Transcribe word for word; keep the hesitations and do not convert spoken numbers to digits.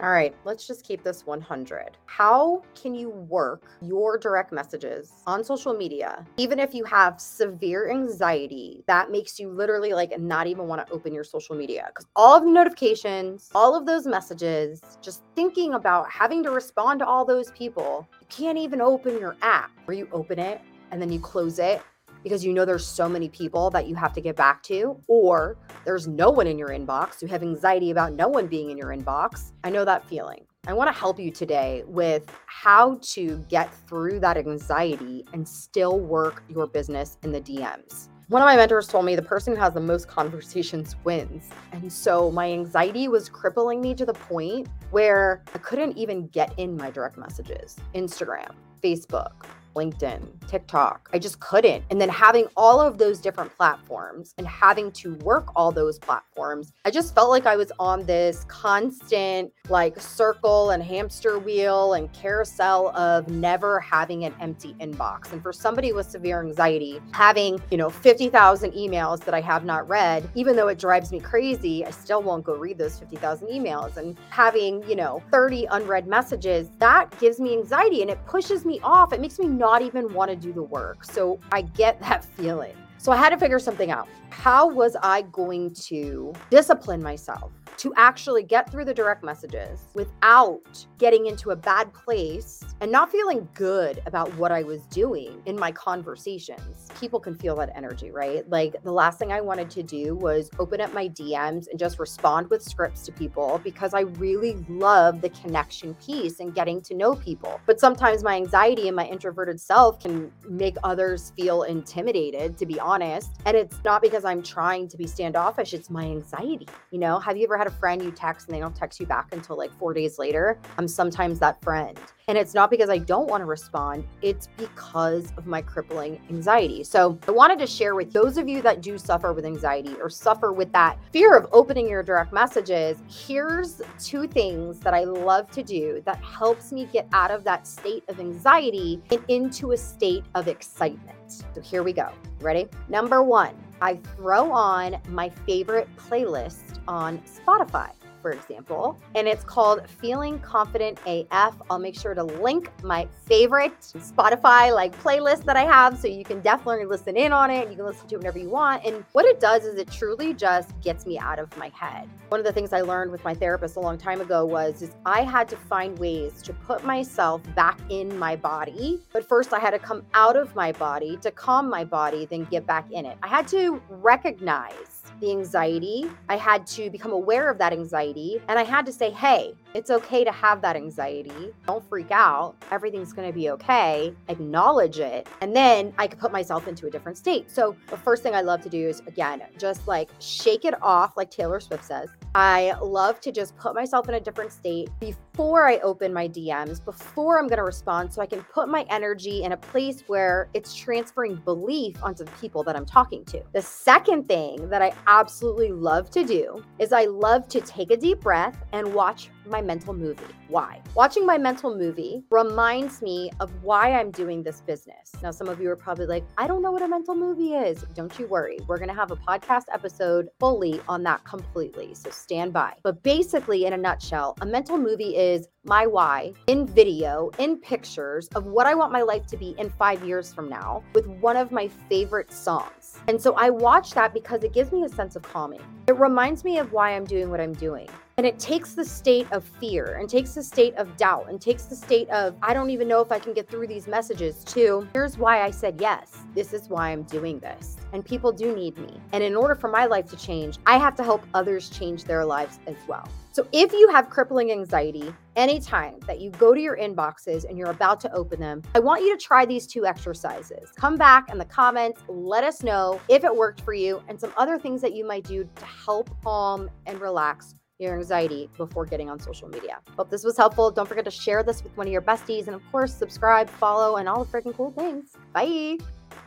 All right, let's just keep this one hundred. How can you work your direct messages on social media, even if you have severe anxiety that makes you literally like not even want to open your social media? Because all of the notifications, all of those messages, just thinking about having to respond to all those people, you can't even open your app, or you open it and then you close it because you know there's so many people that you have to get back to, or there's no one in your inbox. You have anxiety about no one being in your inbox. I know that feeling. I want to help you today with how to get through that anxiety and still work your business in the D Ms. One of my mentors told me the person who has the most conversations wins. And so my anxiety was crippling me to the point where I couldn't even get in my direct messages, Instagram, Facebook, LinkedIn, TikTok. I just couldn't. And then having all of those different platforms and having to work all those platforms, I just felt like I was on this constant like circle and hamster wheel and carousel of never having an empty inbox. And for somebody with severe anxiety, having, you know, fifty thousand emails that I have not read, even though it drives me crazy, I still won't go read those fifty thousand emails. And having, you know, thirty unread messages, that gives me anxiety and it pushes me off. It makes me not even want to do the work. So I get that feeling. So I had to figure something out. How was I going to discipline myself to actually get through the direct messages without getting into a bad place and not feeling good about what I was doing in my conversations? People can feel that energy, right? Like the last thing I wanted to do was open up my D Ms and just respond with scripts to people because I really love the connection piece and getting to know people. But sometimes my anxiety and my introverted self can make others feel intimidated, to be honest. And it's not because I'm trying to be standoffish, it's my anxiety. You know, have you ever had a friend you text and they don't text you back until like four days later? I'm sometimes that friend. And it's not because I don't want to respond, it's because of my crippling anxiety. So I wanted to share with those of you that do suffer with anxiety or suffer with that fear of opening your direct messages, here's two things that I love to do that helps me get out of that state of anxiety and into a state of excitement. So here we go. Ready? Number one, I throw on my favorite playlist on Spotify, for example, and it's called Feeling Confident A F. I'll make sure to link my favorite Spotify like playlist that I have so you can definitely listen in on it. You can listen to it whenever you want. And what it does is it truly just gets me out of my head. One of the things I learned with my therapist a long time ago was is I had to find ways to put myself back in my body. But first I had to come out of my body to calm my body, then get back in it. I had to recognize the anxiety. I had to become aware of that anxiety. And I had to say, hey, it's okay to have that anxiety. Don't freak out. Everything's going to be okay. Acknowledge it. And then I could put myself into a different state. So the first thing I love to do is, again, just like shake it off, like Taylor Swift says. I love to just put myself in a different state before I open my D Ms, before I'm going to respond, so I can put my energy in a place where it's transferring belief onto the people that I'm talking to. The second thing that I absolutely love to do is I love to take a deep breath and watch my mental movie. Why? Watching my mental movie reminds me of why I'm doing this business. Now, some of you are probably like, I don't know what a mental movie is. Don't you worry. We're going to have a podcast episode fully on that completely. So stand by. But basically, in a nutshell, a mental movie is my why in video, in pictures of what I want my life to be in five years from now with one of my favorite songs. And so I watch that because it gives me a sense of calming. It reminds me of why I'm doing what I'm doing. And it takes the state of fear and takes the state of doubt and takes the state of, I don't even know if I can get through these messages to, here's why I said yes. This is why I'm doing this. And people do need me. And in order for my life to change, I have to help others change their lives as well. So if you have crippling anxiety, anytime that you go to your inboxes and you're about to open them, I want you to try these two exercises. Come back in the comments, let us know if it worked for you and some other things that you might do to help calm and relax your anxiety before getting on social media. Hope this was helpful. Don't forget to share this with one of your besties. And of course, subscribe, follow, and all the freaking cool things. Bye.